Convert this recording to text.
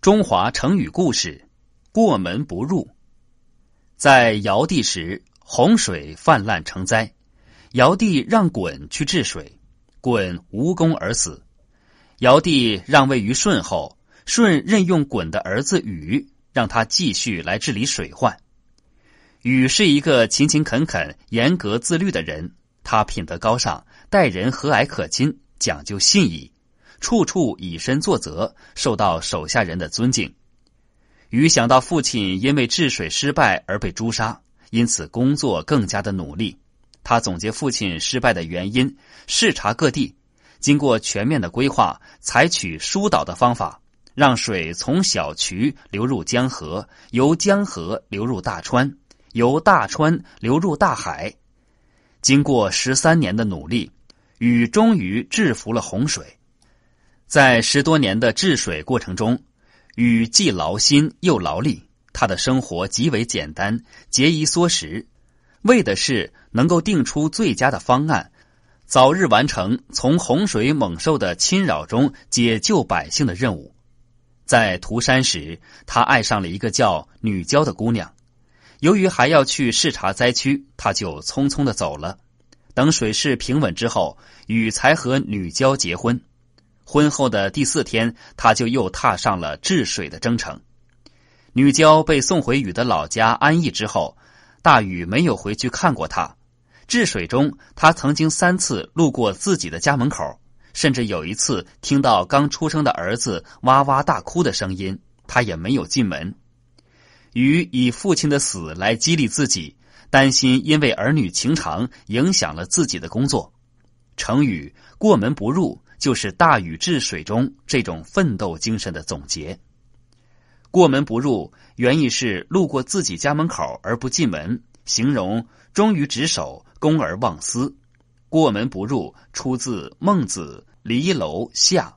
中华成语故事：过门不入。在尧帝时，洪水泛滥成灾，尧帝让鲧去治水，鲧无功而死。尧帝让位于舜后，舜任用鲧的儿子禹，让他继续来治理水患。禹是一个勤勤恳恳、严格自律的人，他品德高尚，待人和蔼可亲，讲究信义，处处以身作则，受到手下人的尊敬。禹想到父亲因为治水失败而被诛杀，因此工作更加的努力。他总结父亲失败的原因，视察各地，经过全面的规划，采取疏导的方法，让水从小渠流入江河，由江河流入大川，由大川流入大海。经过13年的努力，禹终于制服了洪水。在10多年的治水过程中，禹既劳心又劳力，他的生活极为简单，节衣缩食，为的是能够定出最佳的方案，早日完成从洪水猛兽的侵扰中解救百姓的任务。在涂山时，他爱上了一个叫女娇的姑娘，由于还要去视察灾区，他就匆匆地走了。等水势平稳之后，禹才和女娇结婚。婚后的第4天，他就又踏上了治水的征程。女娇被送回禹的老家安邑之后，大禹没有回去看过她。治水中，他曾经3次路过自己的家门口，甚至有一次听到刚出生的儿子哇哇大哭的声音，他也没有进门。禹以父亲的死来激励自己，担心因为儿女情长影响了自己的工作。成语“过门不入”就是大禹治水中这种奋斗精神的总结。过门不入原意是路过自己家门口而不进门，形容忠于职守，公而忘私。过门不入出自《孟子·离楼下》。